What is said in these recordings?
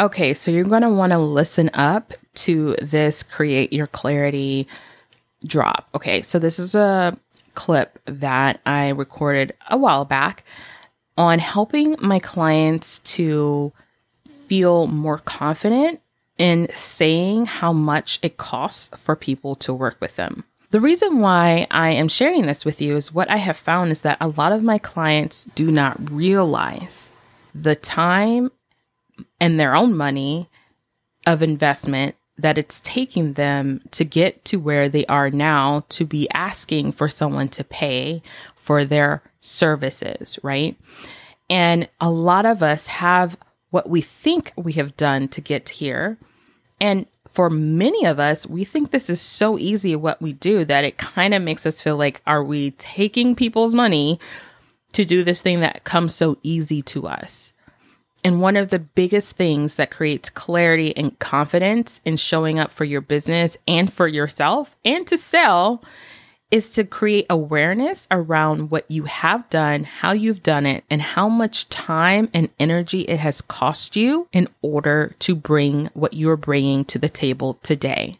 Okay, so you're going to want to listen up to this Create Your Clarity drop. Okay, so this is a clip that I recorded a while back on helping my clients to feel more confident in saying how much it costs for people to work with them. The reason why I am sharing this with you is what I have found is that a lot of my clients do not realize the time and their own money of investment that it's taking them to get to where they are now to be asking for someone to pay for their services, right? And a lot of us have what we think we have done to get here. And for many of us, we think this is so easy what we do that it kind of makes us feel like, are we taking people's money to do this thing that comes so easy to us? And one of the biggest things that creates clarity and confidence in showing up for your business and for yourself and to sell is to create awareness around what you have done, how you've done it, and how much time and energy it has cost you in order to bring what you're bringing to the table today.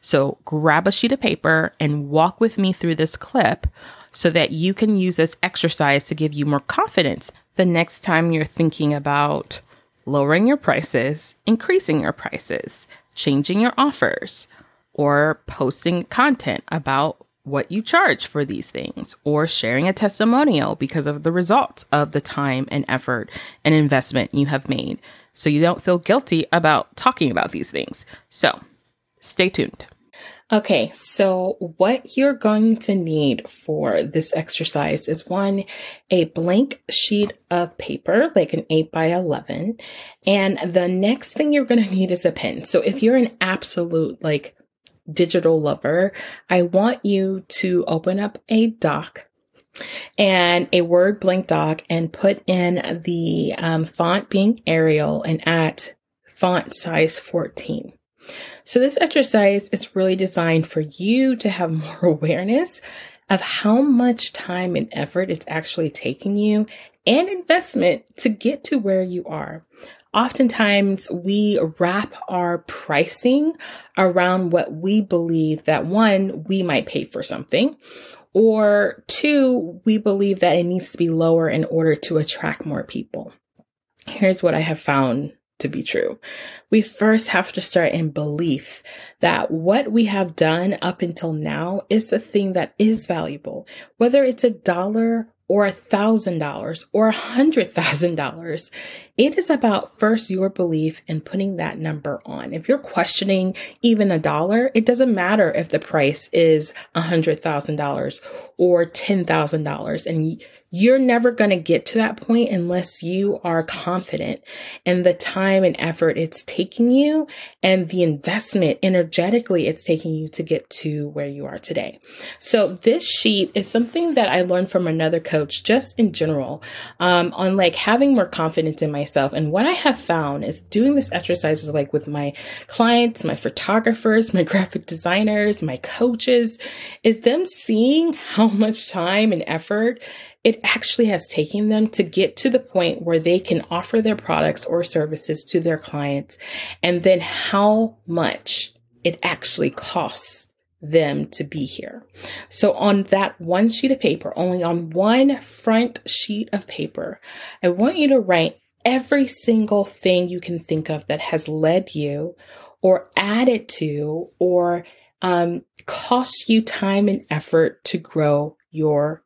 So grab a sheet of paper and walk with me through this clip so that you can use this exercise to give you more confidence the next time you're thinking about lowering your prices, increasing your prices, changing your offers, or posting content about what you charge for these things, or sharing a testimonial because of the results of the time and effort and investment you have made. So you don't feel guilty about talking about these things. So stay tuned. Okay, so what you're going to need for this exercise is one, a blank sheet of paper, like an 8 by 11. And the next thing you're going to need is a pen. So if you're an absolute digital lover, I want you to open up a doc and a Word blank doc and put in the font being Arial and at font size 14. So this exercise is really designed for you to have more awareness of how much time and effort it's actually taking you and investment to get to where you are. Oftentimes, we wrap our pricing around what we believe that one, we might pay for something, or two, we believe that it needs to be lower in order to attract more people. Here's what I have found to be true. We first have to start in belief that what we have done up until now is the thing that is valuable, whether it's $1 or $1,000 or $100,000. It is about first your belief and putting that number on. If you're questioning even $1, it doesn't matter if the price is $100,000 or $10,000. And you're never going to get to that point unless you are confident in the time and effort it's taking you and the investment energetically it's taking you to get to where you are today. So this sheet is something that I learned from another coach just in general, on having more confidence in myself. And what I have found is doing this exercise is with my clients, my photographers, my graphic designers, my coaches, is them seeing how much time and effort it actually has taken them to get to the point where they can offer their products or services to their clients, and then how much it actually costs them to be here. So on that one sheet of paper, only on one front sheet of paper, I want you to write every single thing you can think of that has led you or added to or cost you time and effort to grow your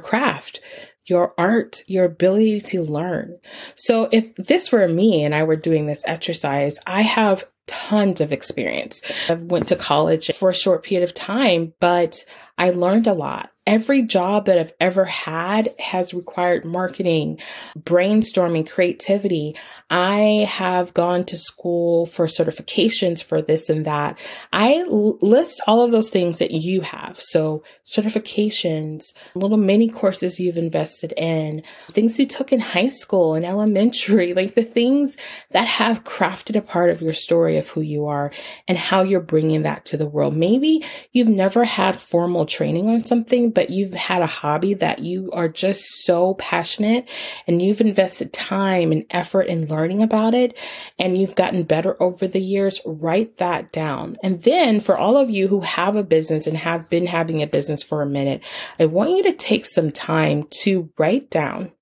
craft, your art, your ability to learn. So if this were me and I were doing this exercise, I have tons of experience. I went to college for a short period of time, but I learned a lot. Every job that I've ever had has required marketing, brainstorming, creativity. I have gone to school for certifications for this and that. I list all of those things that you have. So certifications, little mini courses you've invested in, things you took in high school and elementary, the things that have crafted a part of your story, of who you are and how you're bringing that to the world. Maybe you've never had formal training on something, but you've had a hobby that you are just so passionate and you've invested time and effort in learning about it and you've gotten better over the years. Write that down. And then for all of you who have a business and have been having a business for a minute, I want you to take some time to write down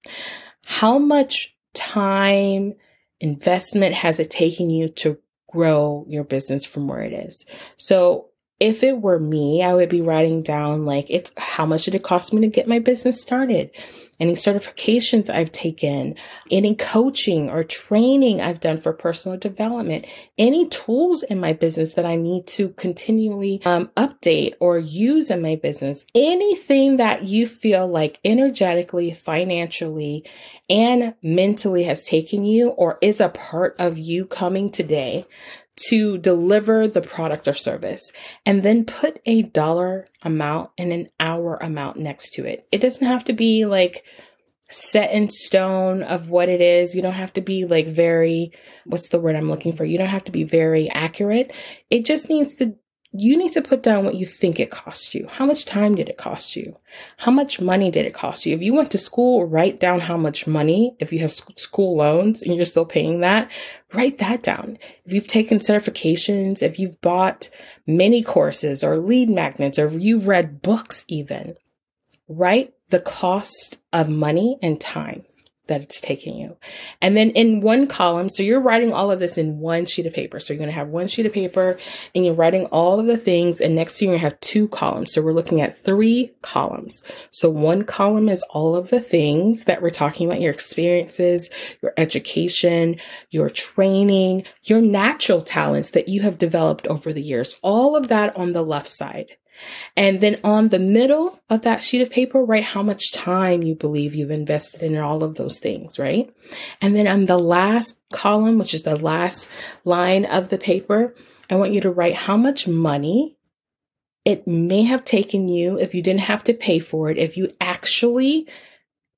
how much time investment has it taken you to grow your business from where it is. So if it were me, I would be writing down like, it's how much did it cost me to get my business started? Any certifications I've taken, any coaching or training I've done for personal development, any tools in my business that I need to continually update or use in my business, anything that you feel like energetically, financially, and mentally has taken you or is a part of you coming today to deliver the product or service, and then put a dollar amount and an hour amount next to it. It doesn't have to be like set in stone of what it is. You don't have to be like very, what's the word I'm looking for? You don't have to be very accurate. It just needs to, you need to put down what you think it cost you. How much time did it cost you? How much money did it cost you? If you went to school, write down how much money. If you have school loans and you're still paying that, write that down. If you've taken certifications, if you've bought mini courses or lead magnets, or if you've read books even, write the cost of money and time that it's taking you. And then in one column, so you're writing all of this in one sheet of paper. So you're going to have one sheet of paper and you're writing all of the things. And next to you, you're going to have two columns. So we're looking at three columns. So one column is all of the things that we're talking about, your experiences, your education, your training, your natural talents that you have developed over the years, all of that on the left side. And then on the middle of that sheet of paper, write how much time you believe you've invested in all of those things, right? And then on the last column, which is the last line of the paper, I want you to write how much money it may have taken you if you didn't have to pay for it, if you actually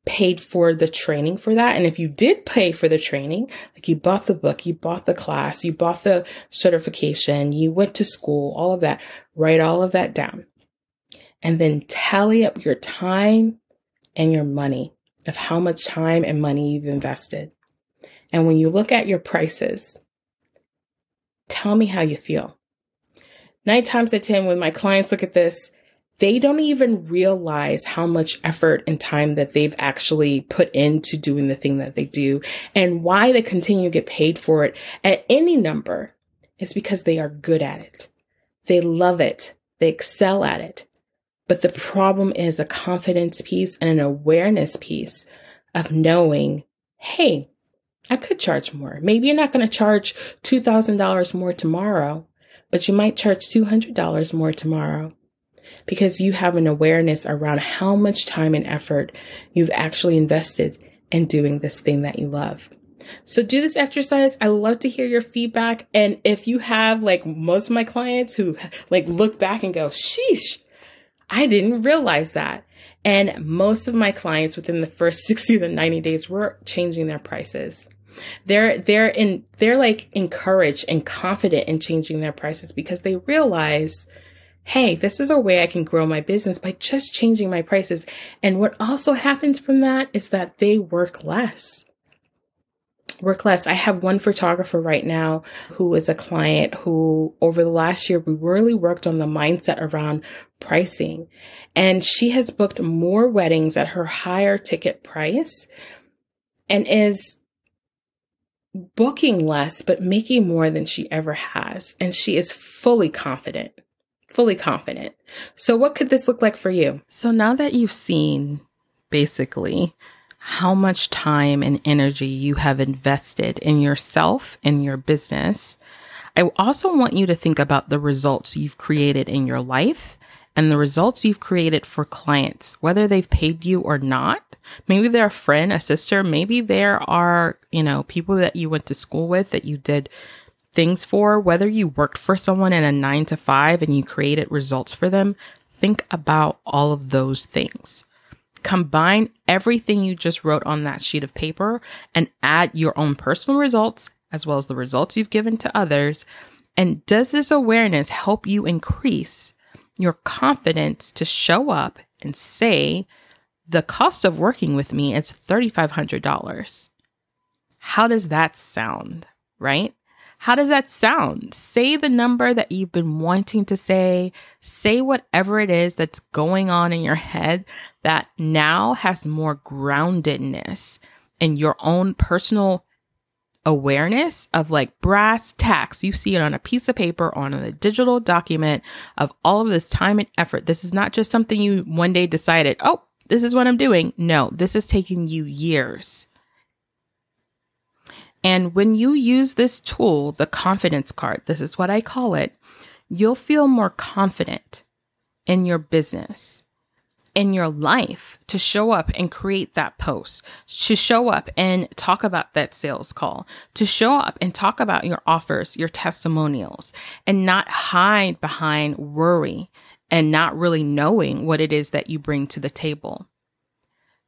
paid for the training for that. And if you did pay for the training, like you bought the book, you bought the class, you bought the certification, you went to school, all of that, write all of that down. And then tally up your time and your money of how much time and money you've invested. And when you look at your prices, tell me how you feel. 9 times out of 10, when my clients look at this, they don't even realize how much effort and time that they've actually put into doing the thing that they do, and why they continue to get paid for it at any number is because they are good at it. They love it. They excel at it. But the problem is a confidence piece and an awareness piece of knowing, hey, I could charge more. Maybe you're not going to charge $2,000 more tomorrow, but you might charge $200 more tomorrow. Because you have an awareness around how much time and effort you've actually invested in doing this thing that you love. So do this exercise. I love to hear your feedback. And if you have, like most of my clients who like look back and go, sheesh, I didn't realize that. And most of my clients within the first 60 to 90 days were changing their prices. They're like encouraged and confident in changing their prices because they realize, hey, this is a way I can grow my business by just changing my prices. And what also happens from that is that they work less. I have one photographer right now who is a client who over the last year, we really worked on the mindset around pricing. And she has booked more weddings at her higher ticket price and is booking less, but making more than she ever has. And she is fully confident. So what could this look like for you? So now that you've seen basically how much time and energy you have invested in yourself and your business, I also want you to think about the results you've created in your life and the results you've created for clients, whether they've paid you or not. Maybe they're a friend, a sister. Maybe there are, people that you went to school with that you did things for, whether you worked for someone in a 9-to-5 and you created results for them. Think about all of those things. Combine everything you just wrote on that sheet of paper and add your own personal results as well as the results you've given to others? And does this awareness help you increase your confidence to show up and say, the cost of working with me is $3,500? How does that sound, right? How does that sound? Say the number that you've been wanting to say. Say whatever it is that's going on in your head that now has more groundedness in your own personal awareness of like brass tacks. You see it on a piece of paper, on a digital document of all of this time and effort. This is not just something you one day decided, oh, this is what I'm doing. No, this is taking you years. And when you use this tool, the confidence card, this is what I call it, you'll feel more confident in your business, in your life, to show up and create that post, to show up and talk about that sales call, to show up and talk about your offers, your testimonials, and not hide behind worry and not really knowing what it is that you bring to the table.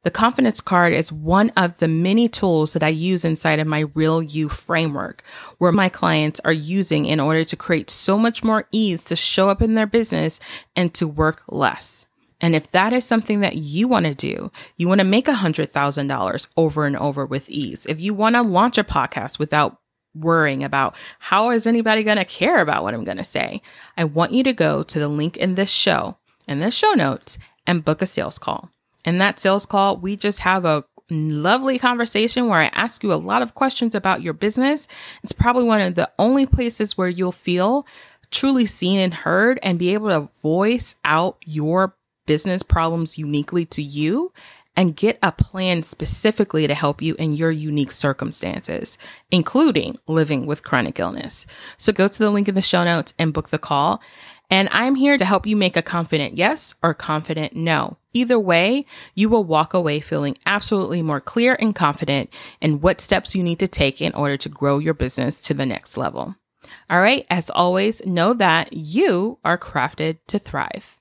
The confidence card is one of the many tools that I use inside of my Real You framework, where my clients are using in order to create so much more ease to show up in their business and to work less. And if that is something that you want to do, you want to make $100,000 over and over with ease. If you want to launch a podcast without worrying about how is anybody going to care about what I'm going to say, I want you to go to the link in the show notes, and book a sales call. In that sales call, we just have a lovely conversation where I ask you a lot of questions about your business. It's probably one of the only places where you'll feel truly seen and heard and be able to voice out your business problems uniquely to you and get a plan specifically to help you in your unique circumstances, including living with chronic illness. So go to the link in the show notes and book the call. And I'm here to help you make a confident yes or confident no. Either way, you will walk away feeling absolutely more clear and confident in what steps you need to take in order to grow your business to the next level. All right, as always, know that you are crafted to thrive.